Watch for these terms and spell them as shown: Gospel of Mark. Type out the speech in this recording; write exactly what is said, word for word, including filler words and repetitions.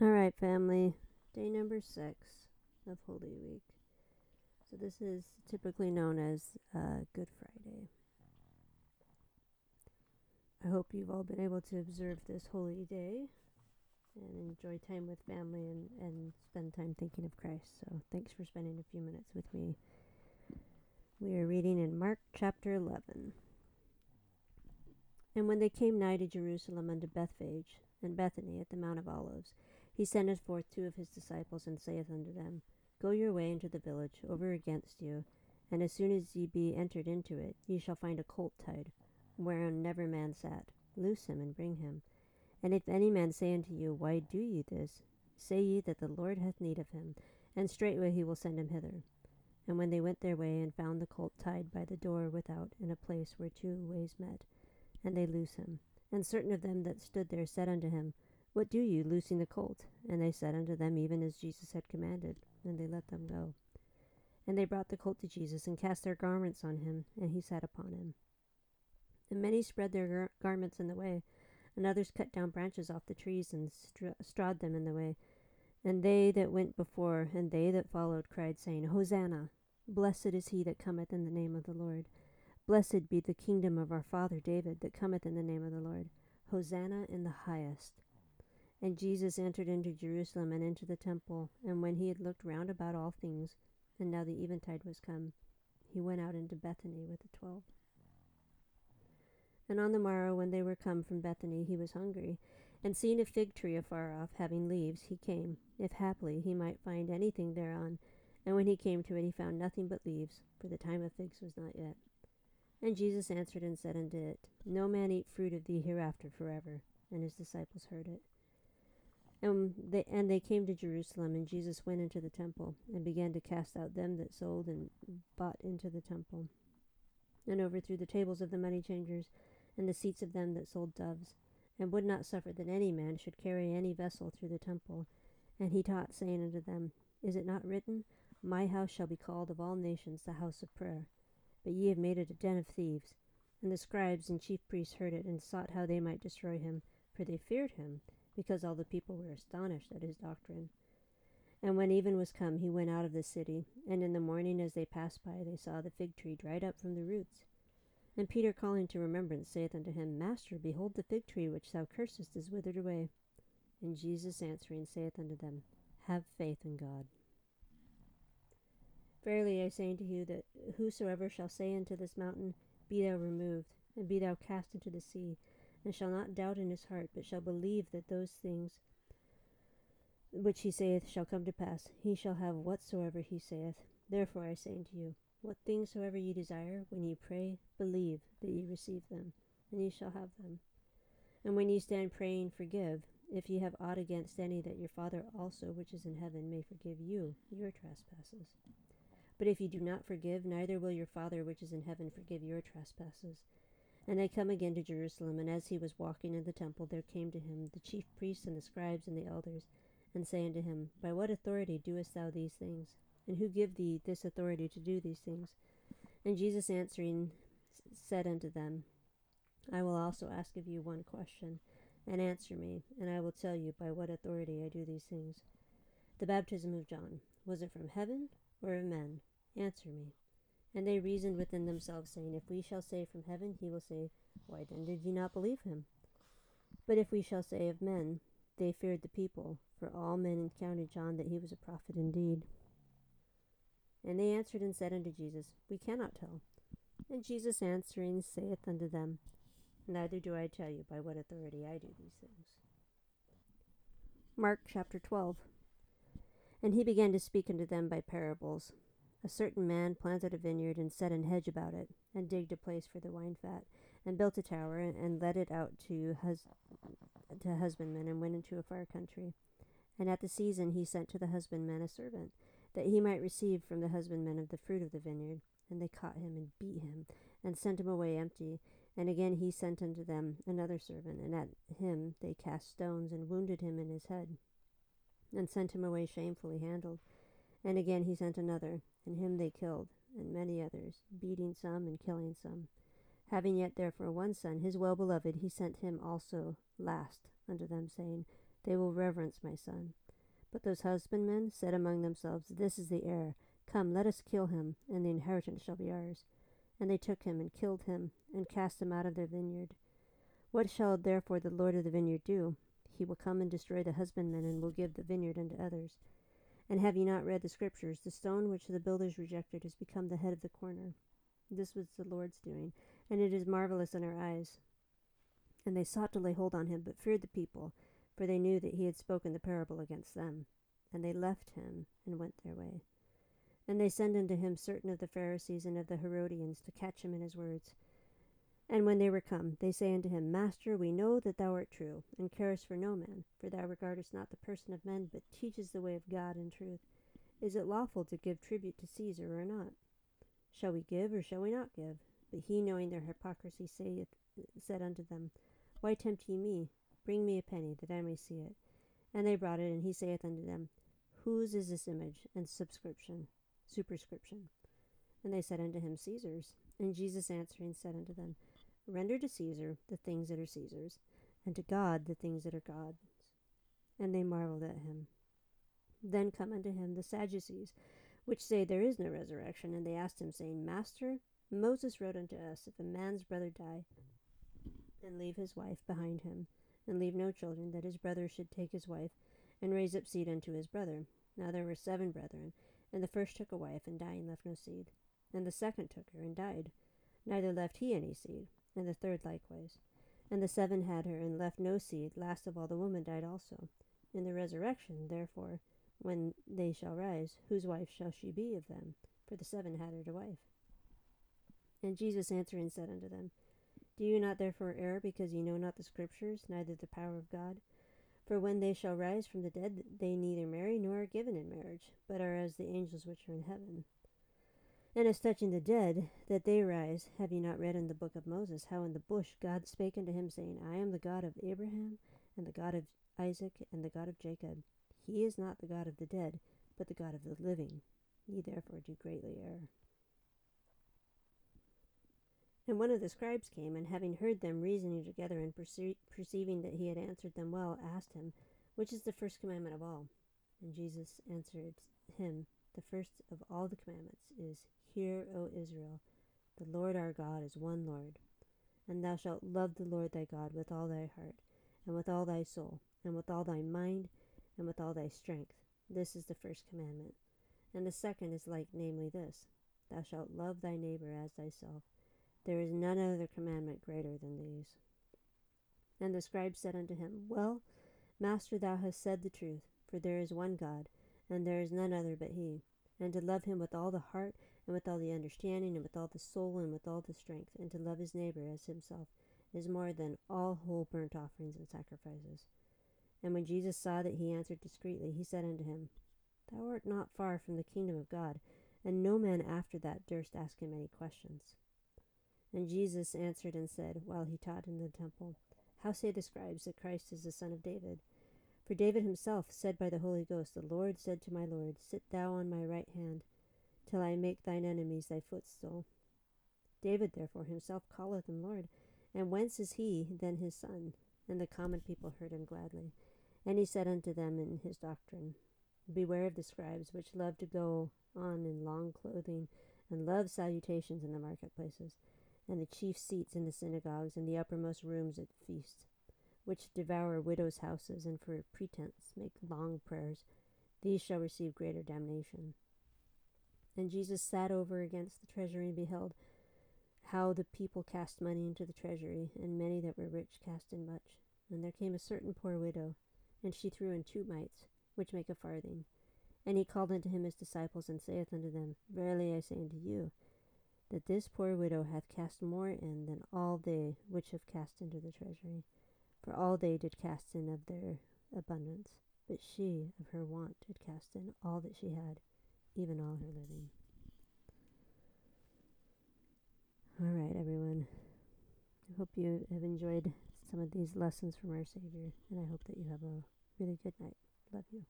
All right, family. Day number six of Holy Week. So this is typically known as uh, Good Friday. I hope you've all been able to observe this holy day and enjoy time with family and, and spend time thinking of Christ. So thanks for spending a few minutes with me. We are reading in Mark chapter eleven. And when they came nigh to Jerusalem unto Bethphage and Bethany at the Mount of Olives, he sendeth forth two of his disciples, and saith unto them, Go your way into the village, over against you, and as soon as ye be entered into it, ye shall find a colt tied, whereon never man sat. Loose him, and bring him. And if any man say unto you, Why do ye this? Say ye that the Lord hath need of him, and straightway he will send him hither. And when they went their way, and found the colt tied by the door without, in a place where two ways met, and they loose him. And certain of them that stood there said unto him, What do you, loosing the colt? And they said unto them, even as Jesus had commanded. And they let them go. And they brought the colt to Jesus, and cast their garments on him, and he sat upon him. And many spread their gar- garments in the way, and others cut down branches off the trees, and stra- strawed them in the way. And they that went before, and they that followed, cried, saying, Hosanna! Blessed is he that cometh in the name of the Lord. Blessed be the kingdom of our father David, that cometh in the name of the Lord. Hosanna in the highest. And Jesus entered into Jerusalem, and into the temple. And when he had looked round about all things, and now the eventide was come, he went out into Bethany with the twelve. And on the morrow, when they were come from Bethany, he was hungry. And seeing a fig tree afar off, having leaves, he came, if haply he might find anything thereon. And when he came to it, he found nothing but leaves, for the time of figs was not yet. And Jesus answered and said unto it, No man eat fruit of thee hereafter forever. And his disciples heard it. And they, and they came to Jerusalem, and Jesus went into the temple, and began to cast out them that sold and bought into the temple, and overthrew the tables of the money changers, and the seats of them that sold doves, and would not suffer that any man should carry any vessel through the temple. And he taught, saying unto them, Is it not written, My house shall be called of all nations the house of prayer? But ye have made it a den of thieves. And the scribes and chief priests heard it, and sought how they might destroy him, for they feared him, because all the people were astonished at his doctrine. And when even was come, he went out of the city, and in the morning as they passed by, they saw the fig tree dried up from the roots. And Peter, calling to remembrance, saith unto him, Master, behold, the fig tree which thou cursest is withered away. And Jesus answering saith unto them, Have faith in God. Verily I say unto you, that whosoever shall say unto this mountain, Be thou removed, and be thou cast into the sea, and shall not doubt in his heart, but shall believe that those things which he saith shall come to pass, he shall have whatsoever he saith. Therefore I say unto you, what things soever ye desire, when ye pray, believe that ye receive them, and ye shall have them. And when ye stand praying, forgive, if ye have aught against any, that your Father also which is in heaven may forgive you your trespasses. But if ye do not forgive, neither will your Father which is in heaven forgive your trespasses. And they come again to Jerusalem, and as he was walking in the temple, there came to him the chief priests and the scribes and the elders, and say unto him, By what authority doest thou these things? And who give thee this authority to do these things? And Jesus answering said unto them, I will also ask of you one question, and answer me, and I will tell you by what authority I do these things. The baptism of John, was it from heaven or of men? Answer me. And they reasoned within themselves, saying, If we shall say from heaven, he will say, Why then did ye not believe him? But if we shall say of men, they feared the people, for all men encountered John that he was a prophet indeed. And they answered and said unto Jesus, We cannot tell. And Jesus answering saith unto them, Neither do I tell you by what authority I do these things. Mark chapter twelve. And he began to speak unto them by parables. A certain man planted a vineyard, and set an hedge about it, and digged a place for the wine fat, and built a tower, and, and let it out to, hus- to husbandmen, and went into a far country. And at the season he sent to the husbandman a servant, that he might receive from the husbandmen of the fruit of the vineyard. And they caught him, and beat him, and sent him away empty. And again he sent unto them another servant, and at him they cast stones, and wounded him in his head, and sent him away shamefully handled. And again he sent another, and him they killed, and many others, beating some and killing some. Having yet therefore one son, his well-beloved, he sent him also last unto them, saying, they will reverence my son. But those husbandmen said among themselves, This is the heir. Come, let us kill him, and the inheritance shall be ours. And they took him, and killed him, and cast him out of their vineyard. What shall therefore the Lord of the vineyard do? He will come and destroy the husbandmen, and will give the vineyard unto others. And have ye not read the scriptures? The stone which the builders rejected is become the head of the corner. This was the Lord's doing, and it is marvelous in our eyes. And they sought to lay hold on him, but feared the people, for they knew that he had spoken the parable against them. And they left him, and went their way. And they sent unto him certain of the Pharisees and of the Herodians, to catch him in his words. And when they were come, they say unto him, Master, we know that thou art true, and carest for no man, for thou regardest not the person of men, but teachest the way of God in truth. Is it lawful to give tribute to Caesar, or not? Shall we give, or shall we not give? But he, knowing their hypocrisy, saith, said unto them, Why tempt ye me? Bring me a penny, that I may see it. And they brought it, and he saith unto them, Whose is this image, and subscription, superscription? And they said unto him, Caesar's. And Jesus answering said unto them, Render to Caesar the things that are Caesar's, and to God the things that are God's. And they marveled at him. Then come unto him the Sadducees, which say there is no resurrection, and they asked him, saying, Master, Moses wrote unto us, If a man's brother die, and leave his wife behind him, and leave no children, that his brother should take his wife, and raise up seed unto his brother. Now there were seven brethren, and the first took a wife, and dying left no seed. And the second took her, and died. Neither left he any seed. And the third likewise. And the seven had her, and left no seed. Last of all the woman died also. In the resurrection, therefore, when they shall rise, whose wife shall she be of them? For the seven had her to wife. And Jesus answering said unto them, Do you not therefore err, because ye know not the scriptures, neither the power of God? For when they shall rise from the dead, they neither marry nor are given in marriage, but are as the angels which are in heaven. And as touching the dead, that they rise, have ye not read in the book of Moses, how in the bush God spake unto him, saying, I am the God of Abraham, and the God of Isaac, and the God of Jacob. He is not the God of the dead, but the God of the living. Ye therefore do greatly err. And one of the scribes came, and having heard them reasoning together, and perce- perceiving that he had answered them well, asked him, Which is the first commandment of all? And Jesus answered him, The first of all the commandments is, Hear, O Israel, the Lord our God is one Lord. And thou shalt love the Lord thy God with all thy heart, and with all thy soul, and with all thy mind, and with all thy strength. This is the first commandment. And the second is like, namely this, Thou shalt love thy neighbor as thyself. There is none other commandment greater than these. And the scribe said unto him, Well, Master, thou hast said the truth, for there is one God, and there is none other but he. And to love him with all the heart, and with all the understanding, and with all the soul, and with all the strength, and to love his neighbor as himself, is more than all whole burnt offerings and sacrifices. And when Jesus saw that he answered discreetly, he said unto him, Thou art not far from the kingdom of God. And no man after that durst ask him any questions. And Jesus answered and said, while he taught in the temple, How say the scribes that Christ is the son of David? For David himself said by the Holy Ghost, The Lord said to my Lord, Sit thou on my right hand, till I make thine enemies thy footstool. David therefore himself calleth him Lord. And whence is he then his son? And the common people heard him gladly. And he said unto them in his doctrine, Beware of the scribes, which love to go on in long clothing, and love salutations in the marketplaces, and the chief seats in the synagogues, and the uppermost rooms at feasts, which devour widows' houses, and for pretense make long prayers. These shall receive greater damnation. And Jesus sat over against the treasury, and beheld how the people cast money into the treasury, and many that were rich cast in much. And there came a certain poor widow, and she threw in two mites, which make a farthing. And he called unto him his disciples, and saith unto them, Verily I say unto you, that this poor widow hath cast more in than all they which have cast into the treasury. For all they did cast in of their abundance, but she of her want did cast in all that she had, even all her living. All right, everyone. I hope you have enjoyed some of these lessons from our Savior, and I hope that you have a really good night. Love you.